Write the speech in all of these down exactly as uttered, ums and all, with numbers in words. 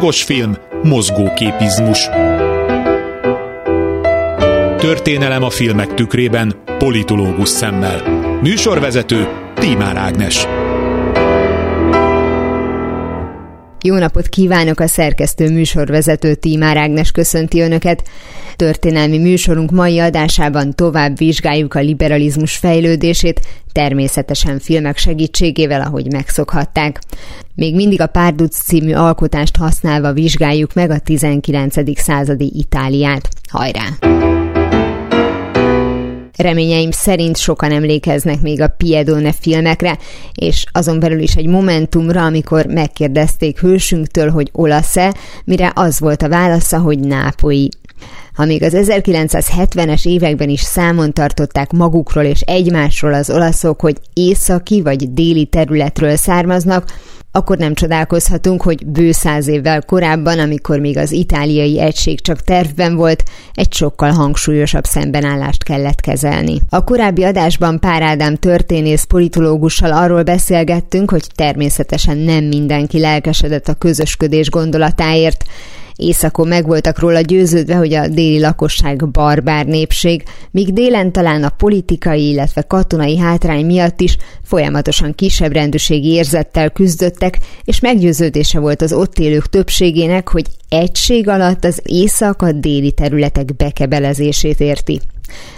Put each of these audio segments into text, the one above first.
Hangosfilm, mozgóképizmus. Történelem a filmek tükrében, politológus szemmel. Műsorvezető Tímár Ágnes. Jó napot kívánok, a szerkesztő műsorvezető Tímár Ágnes köszönti Önöket. Történelmi műsorunk mai adásában tovább vizsgáljuk a liberalizmus fejlődését, természetesen filmek segítségével, ahogy megszokhatták. Még mindig a Párduc című alkotást használva vizsgáljuk meg a tizenkilencedik századi Itáliát. Hajrá! Reményeim szerint sokan emlékeznek még a Piedone filmekre, és azon belül is egy momentumra, amikor megkérdezték hősünktől, hogy olasz-e, mire az volt a válasza, hogy nápolyi. Ha még az ezerkilencszázhetvenes években is számon tartották magukról és egymásról az olaszok, hogy északi vagy déli területről származnak, akkor nem csodálkozhatunk, hogy bő száz évvel korábban, amikor még az itáliai egység csak tervben volt, egy sokkal hangsúlyosabb szembenállást kellett kezelni. A korábbi adásban Paár Ádám történész politológussal arról beszélgettünk, hogy természetesen nem mindenki lelkesedett a közösködés gondolatáért. Északon meg voltak róla győződve, hogy a déli lakosság barbár népség, míg délen talán a politikai, illetve katonai hátrány miatt is folyamatosan kisebbrendűségi érzettel küzdöttek, és meggyőződése volt az ott élők többségének, hogy egység alatt az észak a déli területek bekebelezését érti.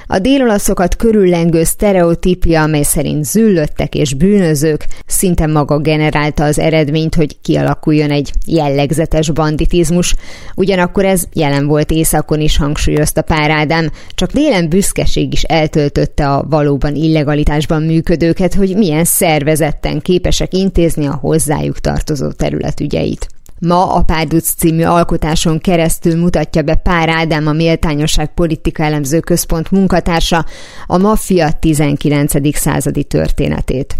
A délolaszokat körüllengő sztereotípia, amely szerint züllöttek és bűnözők, szinte maga generálta az eredményt, hogy kialakuljon egy jellegzetes banditizmus. Ugyanakkor ez jelen volt északon is, hangsúlyozta Paár Ádám, csak délen büszkeség is eltöltötte a valóban illegalitásban működőket, hogy milyen szervezetten képesek intézni a hozzájuk tartozó terület ügyeit. Ma a Párduc című alkotáson keresztül mutatja be Paár Ádám, a Méltányosság Politika Elemző Központ munkatársa, a maffia tizenkilencedik századi történetét.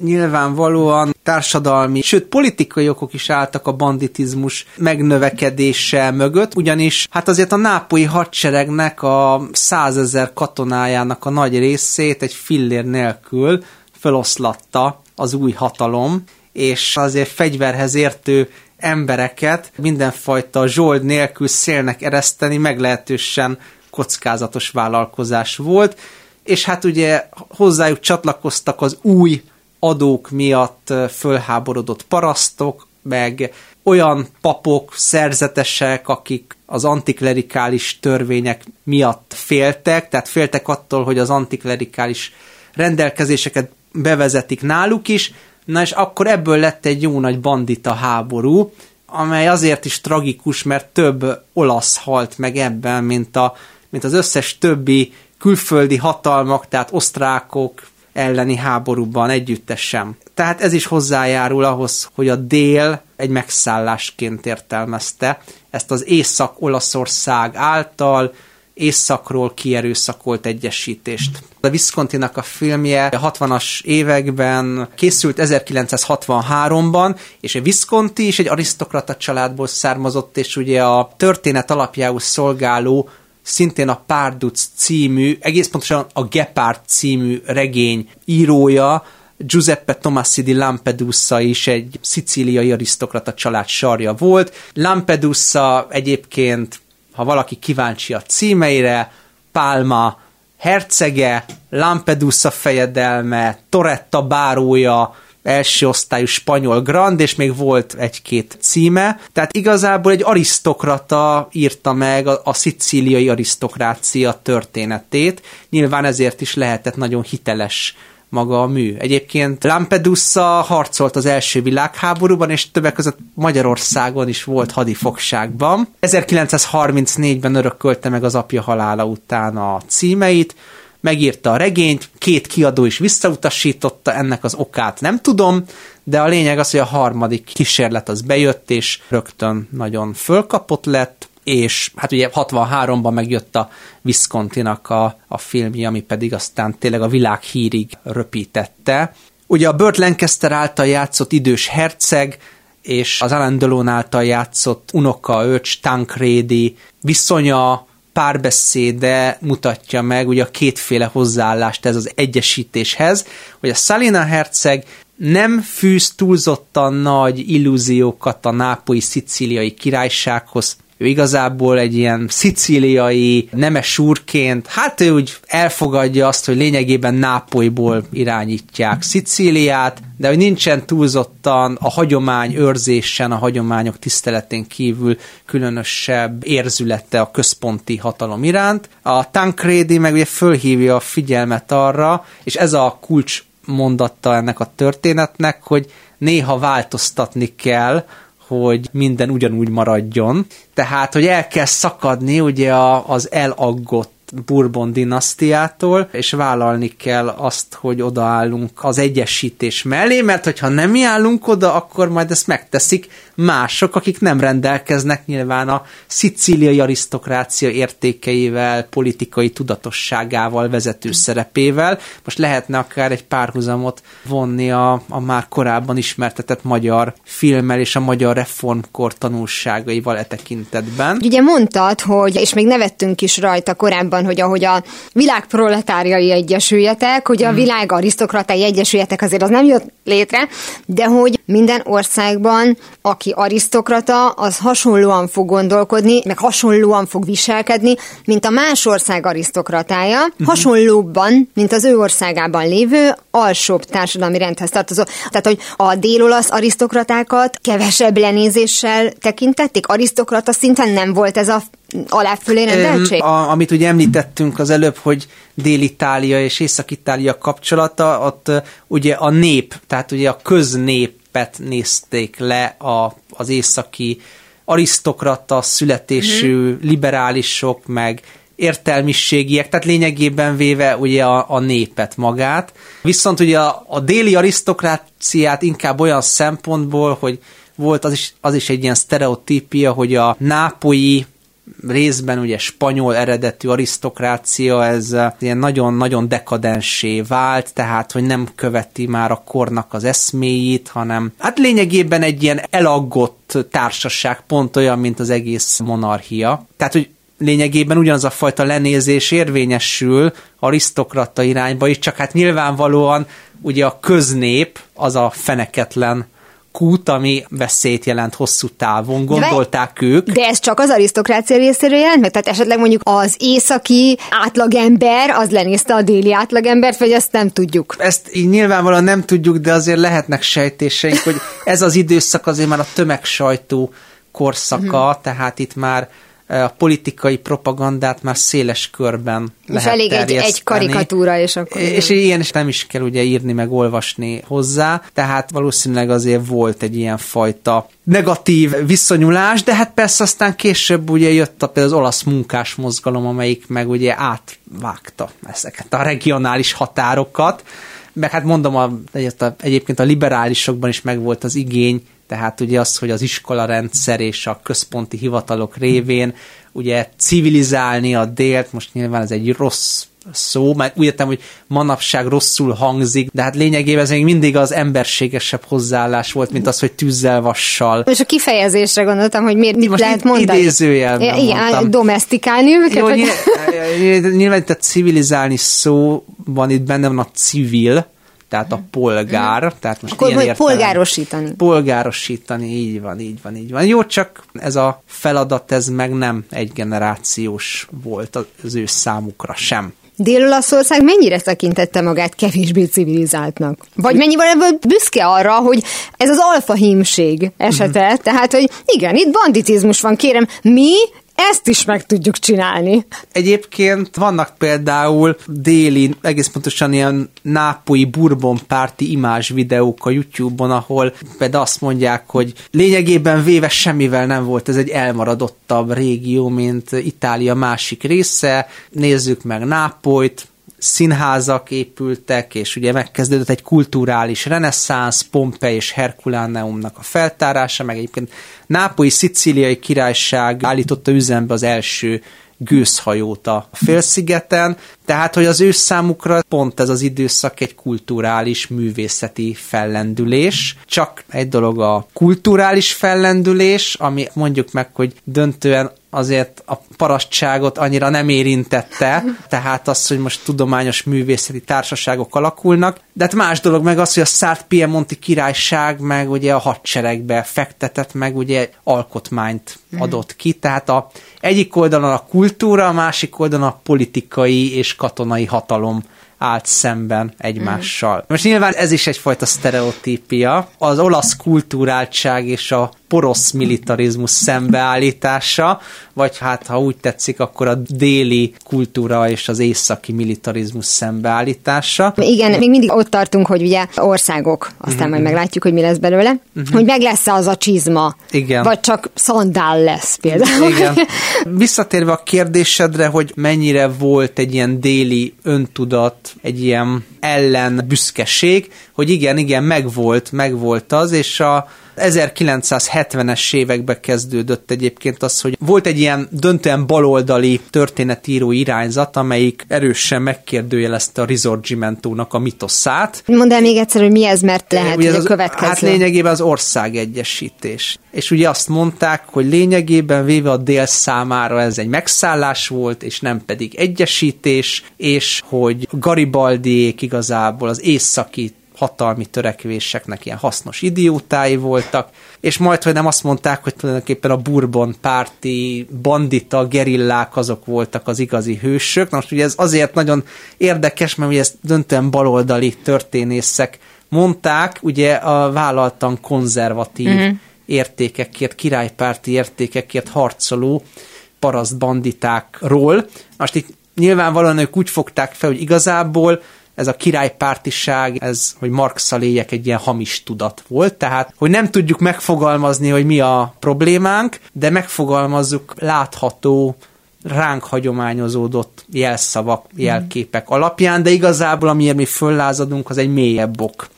Nyilvánvalóan társadalmi, sőt politikai okok is álltak a banditizmus megnövekedése mögött, ugyanis hát azért a nápolyi hadseregnek a százezer katonájának a nagy részét egy fillér nélkül feloszlatta az új hatalom, és azért fegyverhez értő embereket mindenfajta zsold nélkül szélnek ereszteni meglehetősen kockázatos vállalkozás volt, és hát ugye hozzájuk csatlakoztak az új adók miatt fölháborodott parasztok, meg olyan papok, szerzetesek, akik az antiklerikális törvények miatt féltek, tehát féltek attól, hogy az antiklerikális rendelkezéseket bevezetik náluk is. Na és akkor ebből lett egy jó nagy bandita háború, amely azért is tragikus, mert több olasz halt meg ebben, mint, a, mint az összes többi külföldi hatalmak, tehát osztrákok elleni háborúban együttesen. Tehát ez is hozzájárul ahhoz, hogy a dél egy megszállásként értelmezte ezt az Észak-Olaszország által északról kierőszakolt egyesítést. A Viscontinak a filmje a hatvanas években készült, ezerkilencszázhatvanháromban, és a Visconti is egy arisztokrata családból származott, és ugye a történet alapjául szolgáló, szintén a Párduc című, egész pontosan a Gepard című regény írója, Giuseppe Tomassi di Lampedusa is egy szicíliai arisztokrata család sarja volt. Lampedusa egyébként, ha valaki kíváncsi a címeire, Pálma hercege, Lampedusa fejedelme, Toretta bárója, első osztályú spanyol grand, és még volt egy-két címe. Tehát igazából egy arisztokrata írta meg a, a szicíliai arisztokrácia történetét. Nyilván ezért is lehetett nagyon hiteles maga a mű. Egyébként Lampedusa harcolt az első világháborúban, és többek között Magyarországon is volt hadifogságban. ezerkilencszázharmincnégyben örökölte meg az apja halála után a címeit, megírta a regényt, két kiadó is visszautasította, ennek az okát nem tudom, de a lényeg az, hogy a harmadik kísérlet az bejött, és rögtön nagyon fölkapott lett, és hát ugye hatvanháromban megjött a Viscontinak a, a filmje, ami pedig aztán tényleg a világ hírig röpítette. Ugye a Bert Lancaster által játszott idős herceg és az Alain Delon által játszott unokaöcs Tankredi viszonya, párbeszéde mutatja meg ugye a kétféle hozzáállást ez az egyesítéshez, hogy a Salina herceg nem fűz túlzottan nagy illúziókat a nápolyi-szicíliai királysághoz. Ő igazából egy ilyen szicíliai nemes úrként, hát ő úgy elfogadja azt, hogy lényegében Nápolyból irányítják Szicíliát, de hogy nincsen túlzottan a hagyomány őrzésen, a hagyományok tiszteletén kívül különösebb érzülete a központi hatalom iránt. A Tankredi meg ugye fölhívja a figyelmet arra, és ez a kulcs mondatta ennek a történetnek, hogy néha változtatni kell, hogy minden ugyanúgy maradjon. Tehát, hogy el kell szakadni ugye az elaggott Bourbon dinasztiától, és vállalni kell azt, hogy odaállunk az egyesítés mellé, mert hogyha nem állunk oda, akkor majd ezt megteszik mások, akik nem rendelkeznek nyilván a szicíliai arisztokrácia értékeivel, politikai tudatosságával, vezető szerepével. Most lehetne akár egy párhuzamot vonni a, a már korábban ismertetett magyar filmmel és a magyar reformkor tanulságaival e tekintetben. Ugye mondtad, hogy, és még nevettünk is rajta korábban, hogy ahogy a világ proletáriai egyesületek, hogy a világ arisztokratai egyesületek azért az nem jött létre, de hogy minden országban, aki arisztokrata, az hasonlóan fog gondolkodni, meg hasonlóan fog viselkedni, mint a más ország arisztokratája, uh-huh. hasonlóbban, mint az ő országában lévő alsóbb társadalmi rendhez tartozó. Tehát, hogy a dél-olasz arisztokratákat kevesebb lenézéssel tekintették, arisztokrata szinten nem volt ez a aláfölé rendeltség? A, amit ugye említettünk az előbb, hogy Dél-Itália és Észak-Itália kapcsolata, ott ugye a nép, tehát ugye a köznépet nézték le a, az északi arisztokrata születésű hmm. liberálisok, meg értelmiségiek, tehát lényegében véve ugye a, a népet magát. Viszont ugye a, a déli arisztokráciát inkább olyan szempontból, hogy volt az is, az is egy ilyen sztereotípia, hogy a nápolyi részben ugye spanyol eredetű arisztokrácia, ez ilyen nagyon-nagyon dekadensé vált, tehát, hogy nem követi már a kornak az eszméjét, hanem hát lényegében egy ilyen elaggott társaság, pont olyan, mint az egész monarchia. Tehát, hogy lényegében ugyanaz a fajta lenézés érvényesül arisztokrata irányba is, csak hát nyilvánvalóan ugye a köznép az a feneketlen kút, ami veszélyt jelent hosszú távon, gondolták de, ők. De ez csak az arisztokrácia részéről jelent meg? Tehát esetleg mondjuk az északi átlagember, az lenézte a déli átlagembert, vagy ezt nem tudjuk? Ezt így nyilvánvalóan nem tudjuk, de azért lehetnek sejtéseink, hogy ez az időszak azért már a tömegsajtó korszaka, tehát itt már a politikai propagandát már széles körben és lehet elég terjeszteni. elég egy, egy karikatúra, és akkor... És nem. ilyen, és nem is kell ugye írni, meg olvasni hozzá, tehát valószínűleg azért volt egy ilyen fajta negatív viszonyulás, de hát persze aztán később ugye jött a, például az olasz munkás mozgalom, amelyik meg ugye átvágta ezeket a regionális határokat, meg hát mondom, a, egyébként a liberálisokban is megvolt az igény, tehát ugye az, hogy az iskolarendszer és a központi hivatalok révén ugye civilizálni a délt, most nyilván ez egy rossz szó, mert úgy értem, hogy manapság rosszul hangzik, de hát lényegében ez még mindig az emberségesebb hozzáállás volt, mint az, hogy tűzzel, vassal. Most a kifejezésre gondoltam, hogy miért, mit most lehet mondani. Idézőjelben I- mondtam. Domesztikálni őket? Jó, vagy... Nyilván itt a civilizálni szóban itt benne van a civil, tehát a polgár. Mm. Tehát most akkor hogy polgárosítani. Polgárosítani, így van, így van, így van. Jó, csak ez a feladat, ez meg nem egy generációs volt az ő számukra sem. Dél-Olaszország mennyire tekintette magát kevésbé civilizáltnak? Vagy mennyivel ebből büszke arra, hogy ez az alfahímség esete, mm. tehát, hogy igen, itt banditizmus van, kérem, mi... ezt is meg tudjuk csinálni. Egyébként vannak például déli, egész pontosan ilyen nápolyi Bourbon párti imázs videók a YouTube-on, ahol például azt mondják, hogy lényegében véve semmivel nem volt ez egy elmaradottabb régió, mint Itália másik része. Nézzük meg Nápolyt, színházak épültek, és ugye megkezdődött egy kulturális reneszánsz, Pompei és Herculaneumnak a feltárása, meg egyébként Nápolyi-Szicíliai Királyság állította üzembe az első gőzhajót a félszigeten, Tehát, hogy az ő számukra pont ez az időszak egy kulturális, művészeti fellendülés. Csak egy dolog a kulturális fellendülés, ami mondjuk meg, hogy döntően azért a parasztságot annyira nem érintette, tehát az, hogy most tudományos művészeti társaságok alakulnak, de hát más dolog meg az, hogy a Szárd-Piemonti királyság meg ugye a hadseregbe fektetett, meg ugye alkotmányt adott ki, tehát a egyik oldalon a kultúra, a másik oldalon a politikai és katonai hatalom állt szemben egymással. Mm. Most nyilván ez is egyfajta sztereotípia. Az olasz kulturáltság és a porosz militarizmus szembeállítása, vagy hát, ha úgy tetszik, akkor a déli kultúra és az északi militarizmus szembeállítása. Igen, még mindig ott tartunk, hogy ugye országok, aztán mm-hmm. majd meglátjuk, hogy mi lesz belőle, mm-hmm. hogy meg lesz az a csizma, igen. vagy csak szandál lesz például. Igen. Visszatérve a kérdésedre, hogy mennyire volt egy ilyen déli öntudat, egy ilyen ellen büszkeség, hogy igen, igen, megvolt, megvolt az, és a ezerkilencszázhetvenes években kezdődött egyébként az, hogy volt egy ilyen döntően baloldali történetíró irányzat, amelyik erősen megkérdőjelezte a Risorgimentónak a mitoszát. Mondd el még egyszer, hogy mi ez, mert lehet, ugye hogy az, a következő. Hát lényegében az országegyesítés. És ugye azt mondták, hogy lényegében véve a dél számára ez egy megszállás volt, és nem pedig egyesítés, és hogy Garibaldiék igazából az északi hatalmi törekvéseknek ilyen hasznos idiótái voltak, és majd, hogy nem azt mondták, hogy tulajdonképpen a Bourbon párti bandita, gerillák azok voltak az igazi hősök. Na most ugye ez azért nagyon érdekes, mert ugye ezt döntően baloldali történészek mondták, ugye a vállaltan konzervatív mm-hmm. értékekért, királypárti értékekért harcoló paraszt banditákról. Most itt nyilvánvalóan ők úgy fogták fel, hogy igazából ez a királypártiság, ez, hogy Marx léjek egy ilyen hamis tudat volt, tehát, hogy nem tudjuk megfogalmazni, hogy mi a problémánk, de megfogalmazzuk látható, ránk hagyományozódott jelszavak, jelképek mm. alapján, de igazából amiért mi föllázadunk, az egy mélyebb ok.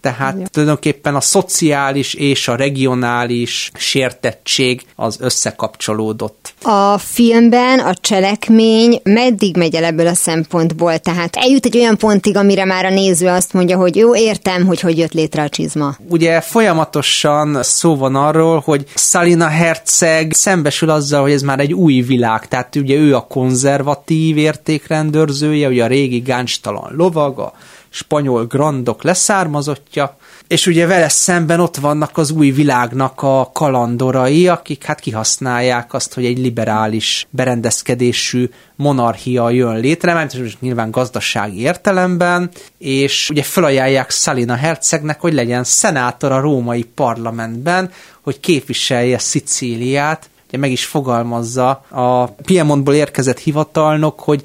Tehát ja. tulajdonképpen a szociális és a regionális sértettség az összekapcsolódott. A filmben a cselekmény meddig megy el ebből a szempontból? Tehát eljut egy olyan pontig, amire már a néző azt mondja, hogy jó, értem, hogy hogy jött létre a csizma. Ugye folyamatosan szó van arról, hogy Salina herceg szembesül azzal, hogy ez már egy új világ. Tehát ugye ő a konzervatív értékrendőrzője, ugye a régi gáncstalan lovag, a spanyol grandok leszármazottja, és ugye vele szemben ott vannak az új világnak a kalandorai, akik hát kihasználják azt, hogy egy liberális berendezkedésű monarchia jön létre, mert nyilván gazdasági értelemben, és ugye felajánlják Salina hercegnek, hogy legyen szenátor a római parlamentben, hogy képviselje Szicíliát, ugye meg is fogalmazza a Piemontból érkezett hivatalnok, hogy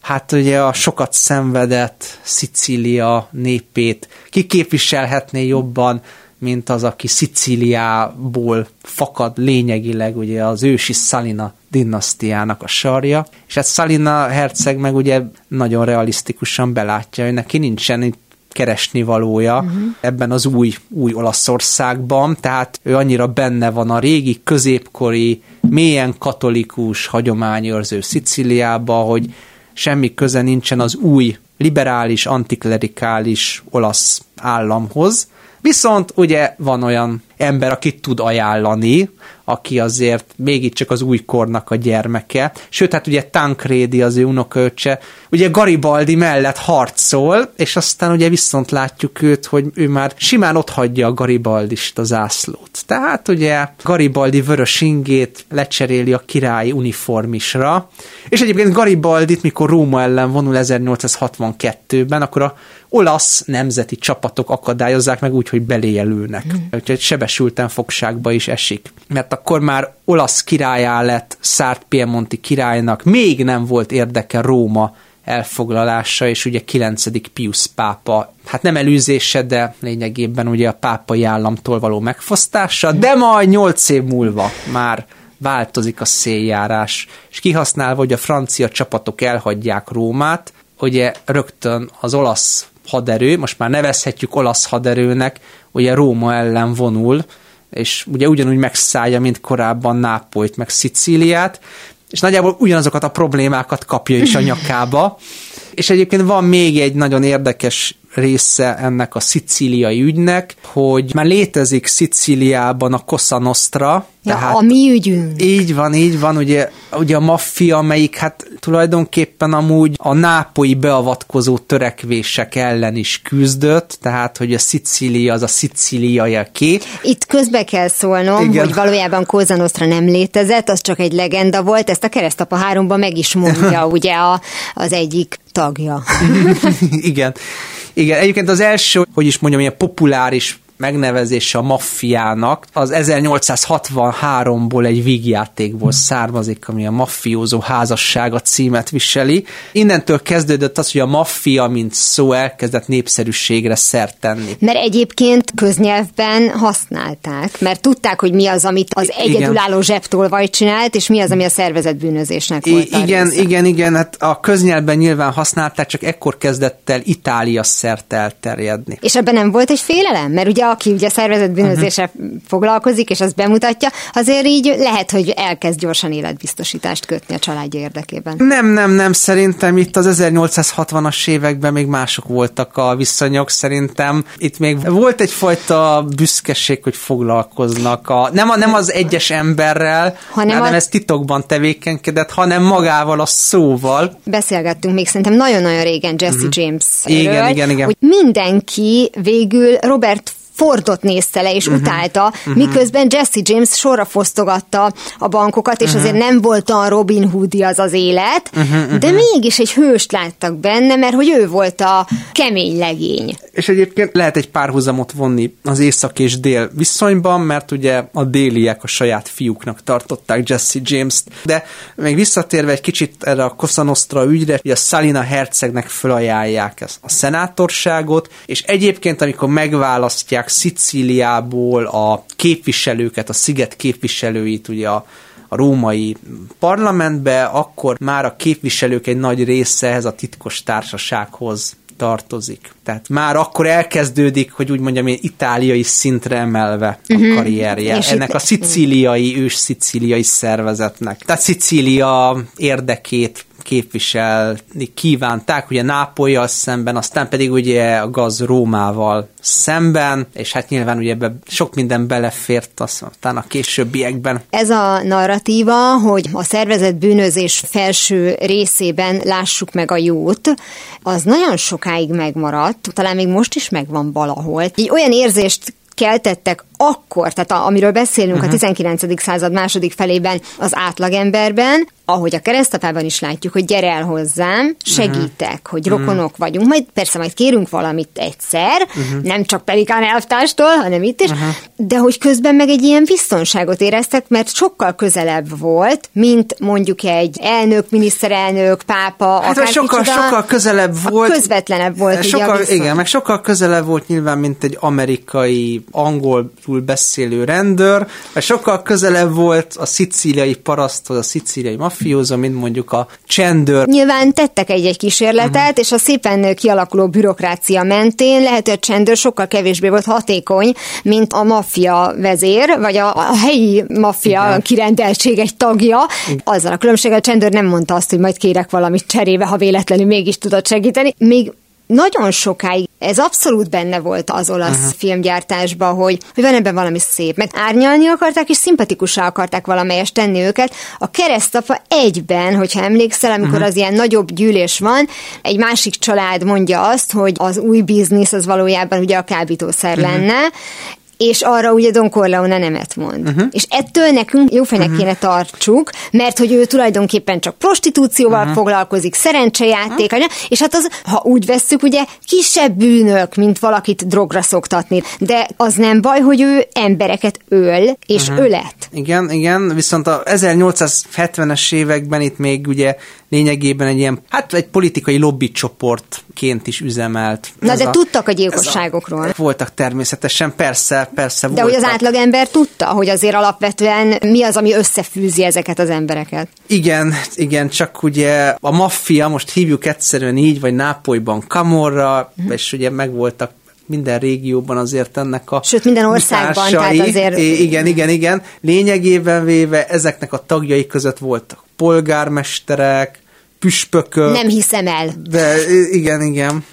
hát ugye a sokat szenvedett Szicília népét ki képviselhetné jobban, mint az, aki Szicíliából fakad lényegileg, ugye az ősi Salina dinasztiának a sarja, és hát Salina herceg meg ugye nagyon realisztikusan belátja, hogy neki nincsen itt keresnivalója uh-huh. ebben az új, új Olaszországban, tehát ő annyira benne van a régi, középkori, mélyen katolikus, hagyományőrző Szicíliába, hogy semmi köze nincsen az új liberális, antiklerikális olasz államhoz. Viszont ugye van olyan ember, akit tud ajánlani, aki azért mégiscsak az újkornak a gyermeke. Sőt, hát ugye Tankredi az ő unokaöccse, ugye Garibaldi mellett harcol, és aztán ugye viszont látjuk őt, hogy ő már simán otthagyja a garibaldista zászlót. Tehát ugye Garibaldi vörös ingét lecseréli a királyi uniformisra, és egyébként Garibaldit, mikor Róma ellen vonul ezernyolcszázhatvankettőben, akkor a olasz nemzeti csapatok akadályozzák meg úgy, hogy beléjelülnek. Mm. Úgyhogy sebesülten fogságba is esik. Mert akkor már olasz királyá lett Szárd-Piemonti királynak, még nem volt érdeke Róma elfoglalása, és ugye kilencedik Pius pápa, hát nem elűzése, de lényegében ugye a pápai államtól való megfosztása, de majd nyolc év múlva már változik a széljárás, és kihasználva, hogy a francia csapatok elhagyják Rómát, ugye rögtön az olasz haderő, most már nevezhetjük olasz haderőnek, ugye Róma ellen vonul, és ugye ugyanúgy megszállja, mint korábban Nápolyt, meg Szicíliát, és nagyjából ugyanazokat a problémákat kapja is a nyakába, És egyébként van még egy nagyon érdekes része ennek a szicíliai ügynek, hogy már létezik Szicíliában a Cosa Nostra. Ja, tehát a mi ügyünk. Így van, így van, ugye, ugye a maffia, amelyik hát tulajdonképpen amúgy a nápolyi beavatkozó törekvések ellen is küzdött, tehát hogy a Szicília az a szicíliaiaké. Itt közbe kell szólnom, igen, hogy valójában Cosa Nostra nem létezett, az csak egy legenda volt, ezt a Keresztapa háromban meg is mondja ugye a, az egyik tagja. Igen. Igen, egyébként az első, hogy is mondjam, ilyen populáris megnevezése a maffiának, az ezernyolcszázhatvanháromból egy vígjátékból származik, ami a Maffiózó házassága címet viseli. Innentől kezdődött az, hogy a maffia, mint szó elkezdett népszerűségre szert tenni. Mert egyébként köznyelvben használták, mert tudták, hogy mi az, amit az egyedülálló zsebtolvaj csinált, és mi az, ami a szervezett bűnözésnek volt. I- igen, része. igen, igen, hát a köznyelvben nyilván használták, csak ekkor kezdett el Itália szerte elterjedni. És ebben nem volt egy félelem? Mert ugye aki ugye szervezett bűnözésre uh-huh. foglalkozik, és azt bemutatja, azért így lehet, hogy elkezd gyorsan életbiztosítást kötni a családja érdekében. Nem, nem, nem, szerintem itt az ezernyolcszázhatvanas években még mások voltak a viszonyok, szerintem itt még volt egyfajta büszkeség, hogy foglalkoznak a, nem, a, nem az egyes emberrel, hanem, hanem a... ez titokban tevékenykedett, hanem magával, a szóval. Beszélgettünk még szerintem nagyon-nagyon régen Jesse uh-huh. Jamesről, igen, igen, igen. hogy mindenki végül Robert Fordot nézte le és uh-huh. utálta, uh-huh. miközben Jesse James sorra fosztogatta a bankokat, és uh-huh. azért nem volt a Robin Hood-i az az élet, uh-huh. Uh-huh. de mégis egy hőst láttak benne, mert hogy ő volt a kemény legény. És egyébként lehet egy párhuzamot vonni az észak és dél viszonyban, mert ugye a déliek a saját fiúknak tartották Jesse James-t, de még visszatérve egy kicsit erre a Cosa Nostra ügyre, hogy a Salina hercegnek felajánlják ezt a szenátorságot, és egyébként amikor megválasztják Szicíliából a képviselőket, a sziget képviselőit ugye a, a római parlamentbe, akkor már a képviselők egy nagy része ehhez a titkos társasághoz tartozik. Tehát már akkor elkezdődik, hogy úgy mondjam, én itáliai szintre emelve uh-huh. a karrierje. És ennek itt... a szicíliai, ős szicíliai szervezetnek. Tehát Szicília érdekét képviselni kívánták, ugye Nápolyjal szemben, aztán pedig ugye a gaz Rómával szemben, és hát nyilván ugye ebbe sok minden belefért aztán a későbbiekben. Ez a narratíva, hogy a szervezett bűnözés felső részében lássuk meg a jót, az nagyon sokáig megmaradt, talán még most is megvan valahol. Így olyan érzést keltettek akkor, tehát a, amiről beszélünk uh-huh. a tizenkilencedik század második felében az átlagemberben, ahogy a Keresztapában is látjuk, hogy gyere el hozzám, segítek, uh-huh. hogy rokonok uh-huh. vagyunk, majd persze majd kérünk valamit egyszer, uh-huh. nem csak Pelikán elvtárstól, hanem itt is, uh-huh. de hogy közben meg egy ilyen biztonságot éreztek, mert sokkal közelebb volt, mint mondjuk egy elnök, miniszterelnök, pápa, hát akár sokkal, kicsoda, sokkal közelebb volt, közvetlenebb volt. Sokkal, igen, meg sokkal közelebb volt nyilván, mint egy amerikai, angol beszélő rendőr, mert sokkal közelebb volt a szicíliai paraszthoz, a szicíliai mafiózó, mint mondjuk a csendőr. Nyilván tettek egy-egy kísérletet, uh-huh. és a szépen kialakuló bürokrácia mentén lehet, hogy a csendőr sokkal kevésbé volt hatékony, mint a maffia vezér, vagy a, a helyi maffia igen. kirendeltség egy tagja. Igen. Azzal a különbséggel a csendőr nem mondta azt, hogy majd kérek valamit cserébe, ha véletlenül mégis tudod segíteni. Még nagyon sokáig ez abszolút benne volt az olasz uh-huh. filmgyártásban, hogy, hogy van ebben valami szép, meg árnyalni akarták, és szimpatikussá akarták valamelyest tenni őket. A Keresztapa egyben, hogyha emlékszel, amikor uh-huh. az ilyen nagyobb gyűlés van, egy másik család mondja azt, hogy az új biznisz az valójában ugye a kábítószer uh-huh. lenne, és arra ugye Don Corleone nemet mond. Uh-huh. És ettől nekünk jó fejnek uh-huh. kéne tartsuk, mert hogy ő tulajdonképpen csak prostitúcióval uh-huh. foglalkozik, szerencsejáték, uh-huh. és hát az, ha úgy vesszük, ugye kisebb bűnök, mint valakit drogra szoktatni, de az nem baj, hogy ő embereket öl, és uh-huh. ölet. Igen, igen, viszont a ezernyolcszázhetvenes években itt még ugye lényegében egy ilyen, hát egy politikai lobby csoportként is üzemelt. Na, ez de a, tudtak a gyilkosságokról. A, voltak természetesen, persze, persze de voltak. De hogy az átlagember tudta, hogy azért alapvetően mi az, ami összefűzi ezeket az embereket. Igen, igen, csak ugye a maffia, most hívjuk egyszerűen így, vagy Nápolyban Camorra, uh-huh. és ugye megvoltak minden régióban azért ennek a... Sőt, minden országban, tehát azért... Igen, igen, igen. Lényegében véve ezeknek a tagjai között voltak polgármesterek, püspököl. Nem hiszem el. De igen, igen.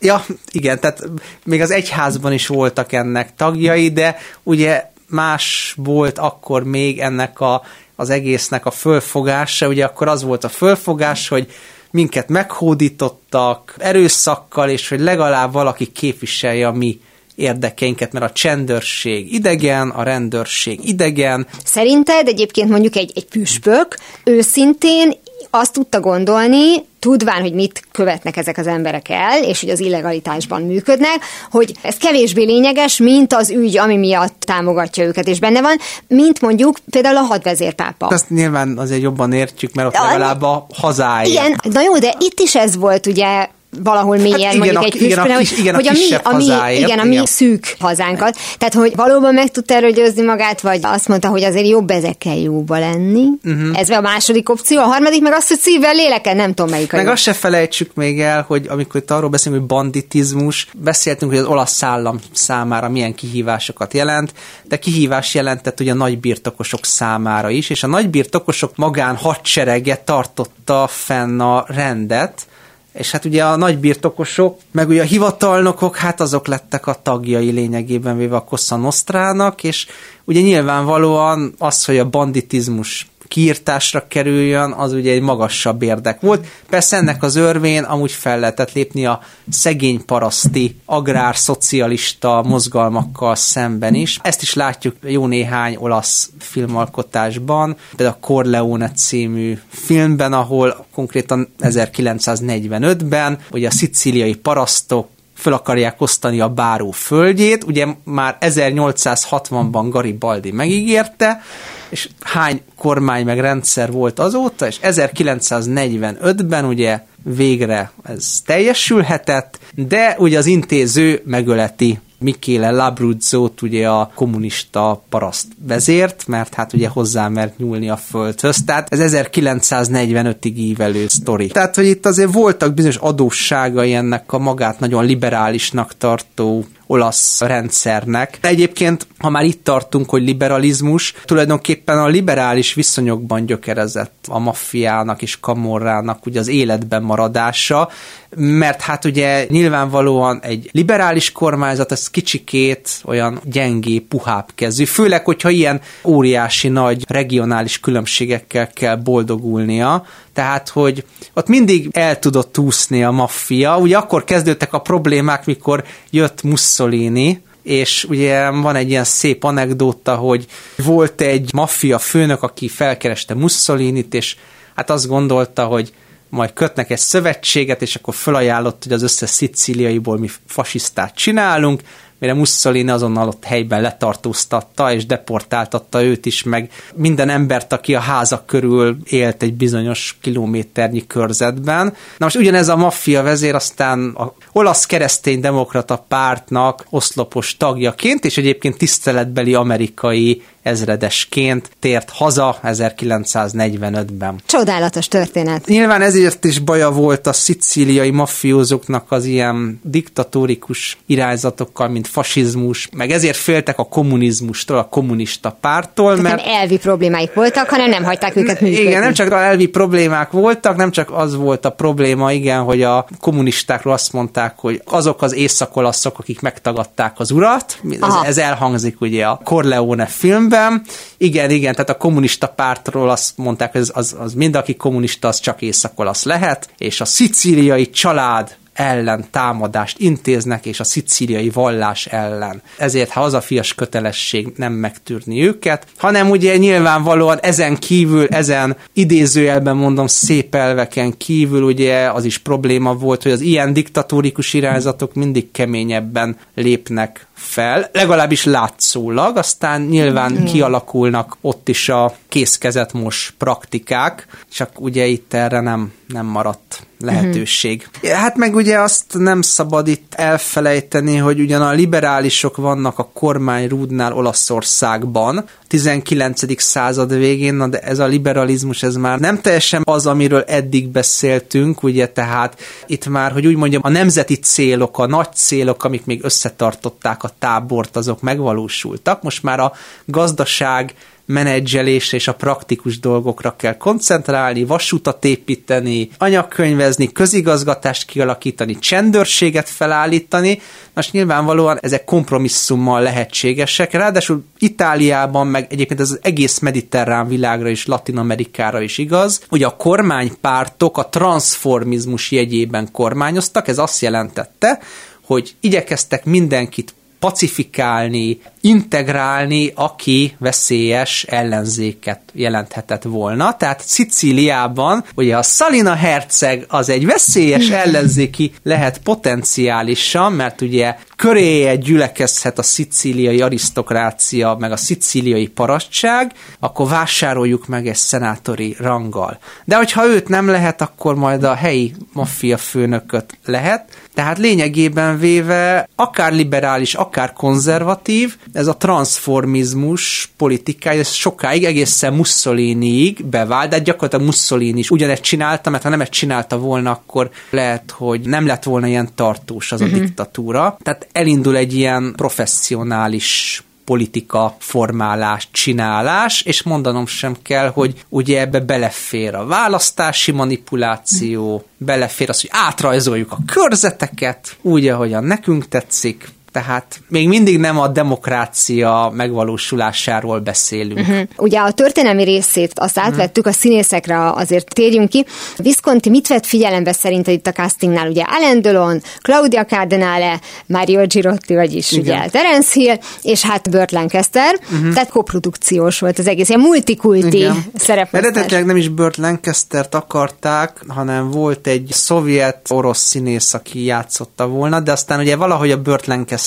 Ja, igen, tehát még az egyházban is voltak ennek tagjai, de ugye más volt akkor még ennek a, az egésznek a fölfogása. Ugye akkor az volt a fölfogás, hogy minket meghódítottak erőszakkal, és hogy legalább valaki képviselje a mi érdekeinket, mert a csendőrség idegen, a rendőrség idegen. Szerinted egyébként mondjuk egy, egy püspök őszintén azt tudta gondolni, tudván, hogy mit követnek ezek az emberek el, és hogy az illegalitásban működnek, hogy ez kevésbé lényeges, mint az ügy, ami miatt támogatja őket, és benne van, mint mondjuk például a hadvezérpápa. Ezt nyilván azért jobban értjük, mert ott a, legalább a hazája. Igen, na jó, de itt is ez volt ugye valahol mélyen, hát mondjuk a, egy püspöknél, hogy, kis, igen, hogy a, a, mi, a, mi, igen, a mi szűk hazánkat. Tehát, hogy valóban meg tudta erről győzni magát, vagy azt mondta, hogy azért jobb ezekkel jóba lenni. Uh-huh. Ez a második opció, a harmadik meg azt, hogy szívvel, lélekkel, nem tudom melyik. Meg azt se felejtsük még el, hogy amikor itt arról beszélünk, hogy banditizmus, beszéltünk, hogy az olasz állam számára milyen kihívásokat jelent, de kihívás jelentett ugye a nagybirtokosok számára is, és a nagybirtokosok magán hadserege tartotta fenn a rendet, és hát ugye a nagybirtokosok, meg ugye a hivatalnokok, hát azok lettek a tagjai lényegében véve a Cosa Nostrának, és ugye nyilvánvalóan az, hogy a banditizmus kiírtásra kerüljön, az ugye egy magasabb érdek volt. Persze ennek az örvén amúgy fel lehetett lépni a szegény paraszti, agrárszocialista mozgalmakkal szemben is. Ezt is látjuk jó néhány olasz filmalkotásban, például a Corleone című filmben, ahol konkrétan ezerkilencszáznegyvenötben ugye a szicíliai parasztok föl akarják osztani a báró földjét, ugye már ezernyolcszázhatvanban Garibaldi megígérte, és hány kormány meg rendszer volt azóta, és ezerkilencszáznegyvenötben ugye végre ez teljesülhetett, de ugye az intéző megöleti Michele Labruzzót, ugye a kommunista paraszt vezért, mert hát ugye hozzá mert nyúlni a földhöz. Tehát ez ezerkilencszáznegyvenötig ívelő sztori. Tehát, hogy itt azért voltak bizonyos adósságai ennek a magát nagyon liberálisnak tartó olasz rendszernek. De egyébként, ha már itt tartunk, hogy liberalizmus, tulajdonképpen a liberális viszonyokban gyökerezett a maffiának és kamorrának ugye az életben maradása, mert hát ugye nyilvánvalóan egy liberális kormányzat, ez kicsikét olyan gyengé, puhább kezű, főleg, hogyha ilyen óriási nagy regionális különbségekkel kell boldogulnia, tehát, hogy ott mindig el tudott úszni a maffia. Ugye akkor kezdődtek a problémák, mikor jött Mussolini, és ugye van egy ilyen szép anekdóta, hogy volt egy maffia főnök, aki felkereste Mussolinit, és hát azt gondolta, hogy majd kötnek egy szövetséget, és akkor felajánlott, hogy az összes szicíliaiból mi fasisztát csinálunk, mire Mussolini azonnal ott helyben letartóztatta, és deportáltatta őt is, meg minden embert, aki a házak körül élt egy bizonyos kilométernyi körzetben. Na most ugyanez a maffia vezér aztán a olasz kereszténydemokrata pártnak oszlopos tagjaként, és egyébként tiszteletbeli amerikai ezredesként tért haza ezerkilencszáznegyvenötben. Csodálatos történet. Nyilván ezért is baja volt a szicíliai maffiózóknak az ilyen diktatórikus irányzatokkal, mint fasizmus, meg ezért féltek a kommunizmustól, a kommunista párttól. Tehát mert nem elvi problémáik voltak, hanem nem hagyták őket működni. Igen, nem csak elvi problémák voltak, nem csak az volt a probléma, igen, hogy a kommunistákról azt mondták, hogy azok az északolaszok, akik megtagadták az urat, ez, ez elhangzik ugye a Corleone filmben. Igen, igen, tehát a kommunista pártról azt mondták, hogy az, az, az mind, aki kommunista, az csak északolasz lehet, és a szicíliai család ellen támadást intéznek, és a szicíliai vallás ellen. Ezért ha az a fias kötelesség nem megtűrni őket, hanem ugye nyilvánvalóan ezen kívül, ezen idézőjelben mondom szép elveken kívül ugye az is probléma volt, hogy az ilyen diktatórikus irányzatok mindig keményebben lépnek fel, legalábbis látszólag, aztán nyilván mm. kialakulnak ott is a készkezetmos praktikák, csak ugye itt erre nem, nem maradt lehetőség. Mm. Hát meg ugye azt nem szabad itt elfelejteni, hogy ugyan a liberálisok vannak a kormányrúdnál Olaszországban, tizenkilencedik század végén, na de ez a liberalizmus, ez már nem teljesen az, amiről eddig beszéltünk, ugye, tehát itt már, hogy úgy mondjam, a nemzeti célok, a nagy célok, amik még összetartották a tábort, azok megvalósultak. Most már a gazdaság menedzselésre és a praktikus dolgokra kell koncentrálni, vasutat építeni, anyagkönyvezni, közigazgatást kialakítani, csendőrséget felállítani. Most nyilvánvalóan ezek kompromisszummal lehetségesek. Ráadásul Itáliában, meg egyébként ez az egész mediterrán világra és Latin Amerikára is igaz, hogy a kormánypártok a transformizmus jegyében kormányoztak, ez azt jelentette, hogy igyekeztek mindenkit pacifikálni, integrálni, aki veszélyes ellenzéket jelenthetett volna. Tehát Szicíliában ugye a Salina herceg az egy veszélyes ellenzéki lehet potenciálisan, mert ugye köréje gyülekezhet a szicíliai arisztokrácia, meg a szicíliai parasztság, akkor vásároljuk meg egy szenátori ranggal. De hogyha őt nem lehet, akkor majd a helyi maffia főnököt lehet. Tehát lényegében véve akár liberális, akár konzervatív, ez a transformizmus politikája, ez sokáig, egészen Mussoliniig bevált, de gyakorlatilag Mussolini is ugyanezt csinálta, mert ha nem ezt csinálta volna, akkor lehet, hogy nem lett volna ilyen tartós az a uh-huh. diktatúra. Tehát elindul egy ilyen professzionális politika formálás, csinálás, és mondanom sem kell, hogy ugye ebbe belefér a választási manipuláció, belefér az, hogy átrajzoljuk a körzeteket, úgy, ahogyan nekünk tetszik. Tehát még mindig nem a demokrácia megvalósulásáról beszélünk. Uh-huh. Ugye a történelmi részét azt átvettük, a színészekre azért térjünk ki. Visconti mit vett figyelembe szerinted itt a castingnál? Ugye Alain Delon, Claudia Cardinale, Mario Girotti, vagyis igen. ugye Terence Hill, és hát Bert Lancaster. Uh-huh. Tehát koprodukciós volt az egész, ilyen multikulti szereposztás. Eredetileg nem is Bert Lancastert akarták, hanem volt egy szovjet orosz színész, aki játszotta volna, de aztán ugye valahogy a Bert Lancaster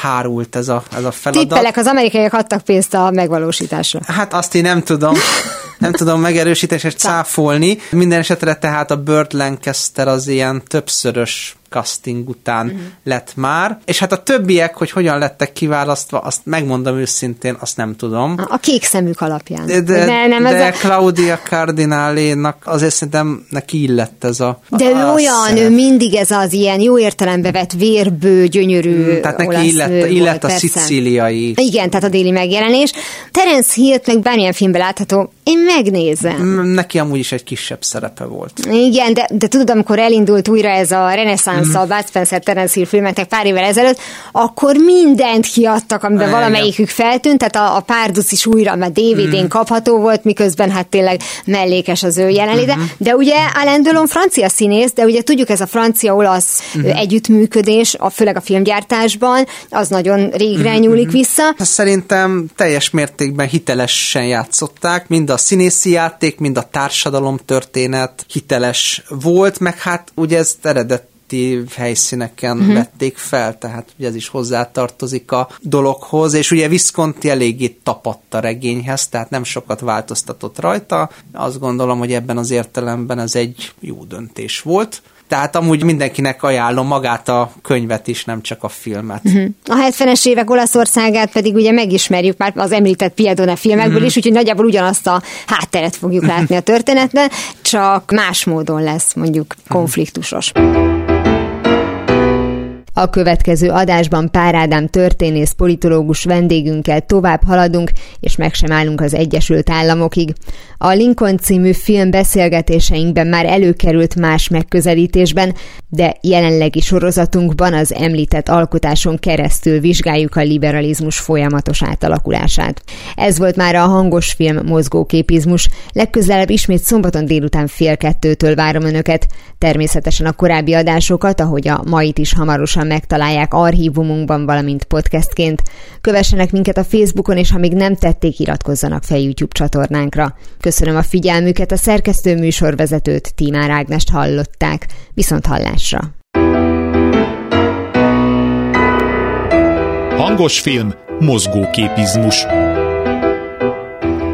hárult ez a, ez a feladat. Tippelek, az amerikaiak adtak pénzt a megvalósításra. Hát azt én nem tudom. Nem tudom megerősíteni és cáfolni. Minden esetre tehát a Burt Lancaster az ilyen többszörös casting után uh-huh. lett már. És hát a többiek, hogy hogyan lettek kiválasztva, azt megmondom őszintén, azt nem tudom. A kék szemük alapján. De, de, de, nem de a... Claudia Cardinale-nak azért szerintem neki illett ez a... De a, ő a olyan, szeret. Ő mindig ez az ilyen jó értelembe vett vérbő, gyönyörű mm, tehát neki illett, illett volt, a szicíliai. Igen, tehát a déli megjelenés. Terence Hillt meg bármilyen filmben látható, én megnézem. Neki amúgy is egy kisebb szerepe volt. Igen, de, de tudod, amikor elindult újra ez a reneszánsz, mm. a Bud Spencer, Terence Hill filmeknek pár évvel ezelőtt, akkor mindent kiadtak, amiben valamelyikük feltűnt, tehát a, a Párduc is újra, mert dé vé dén mm. kapható volt, miközben hát tényleg mellékes az ő jelenléte. Mm-hmm. De ugye Alain Delon francia színész, de ugye tudjuk, ez a francia-olasz mm. együttműködés, a, főleg a filmgyártásban, az nagyon régre mm-hmm. nyúlik vissza. Szerintem teljes mértékben hitelesen játszották, mind a színészi játék, mind a társadalomtörténet hiteles volt, meg hát ugye ez eredet helyszíneken uh-huh. vették fel, tehát ugye ez is hozzátartozik a dologhoz, és ugye Visconti eléggé tapadt a regényhez, tehát nem sokat változtatott rajta. Azt gondolom, hogy ebben az értelemben ez egy jó döntés volt. Tehát amúgy mindenkinek ajánlom magát a könyvet is, nem csak a filmet. Uh-huh. A hetvenes évek Olaszországát pedig ugye megismerjük már az említett Piedone filmekből uh-huh. is, úgyhogy nagyjából ugyanazt a hátteret fogjuk uh-huh. látni a történetben, csak más módon lesz mondjuk konfliktusos. Uh-huh. A következő adásban Paár Ádám történész politológus vendégünkkel tovább haladunk, és meg sem állunk az Egyesült Államokig. A Lincoln című film beszélgetéseinkben már előkerült más megközelítésben, de jelenlegi sorozatunkban az említett alkotáson keresztül vizsgáljuk a liberalizmus folyamatos átalakulását. Ez volt már a Hangosfilm mozgóképizmus. Legközelebb ismét szombaton délután fél kettőtől várom Önöket. Természetesen a korábbi adásokat, ahogy a mait is hamarosan megtalálják archívumunkban, valamint podcastként. Kövessenek minket a Facebookon, és ha még nem tették, iratkozzanak fel YouTube csatornánkra. Köszönöm a figyelmüket, a szerkesztő műsorvezetőt, Tímár Ágnest hallották. Viszont hallásra! Hangosfilm, mozgóképizmus.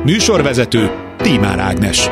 Műsorvezető Tímár Ágnes.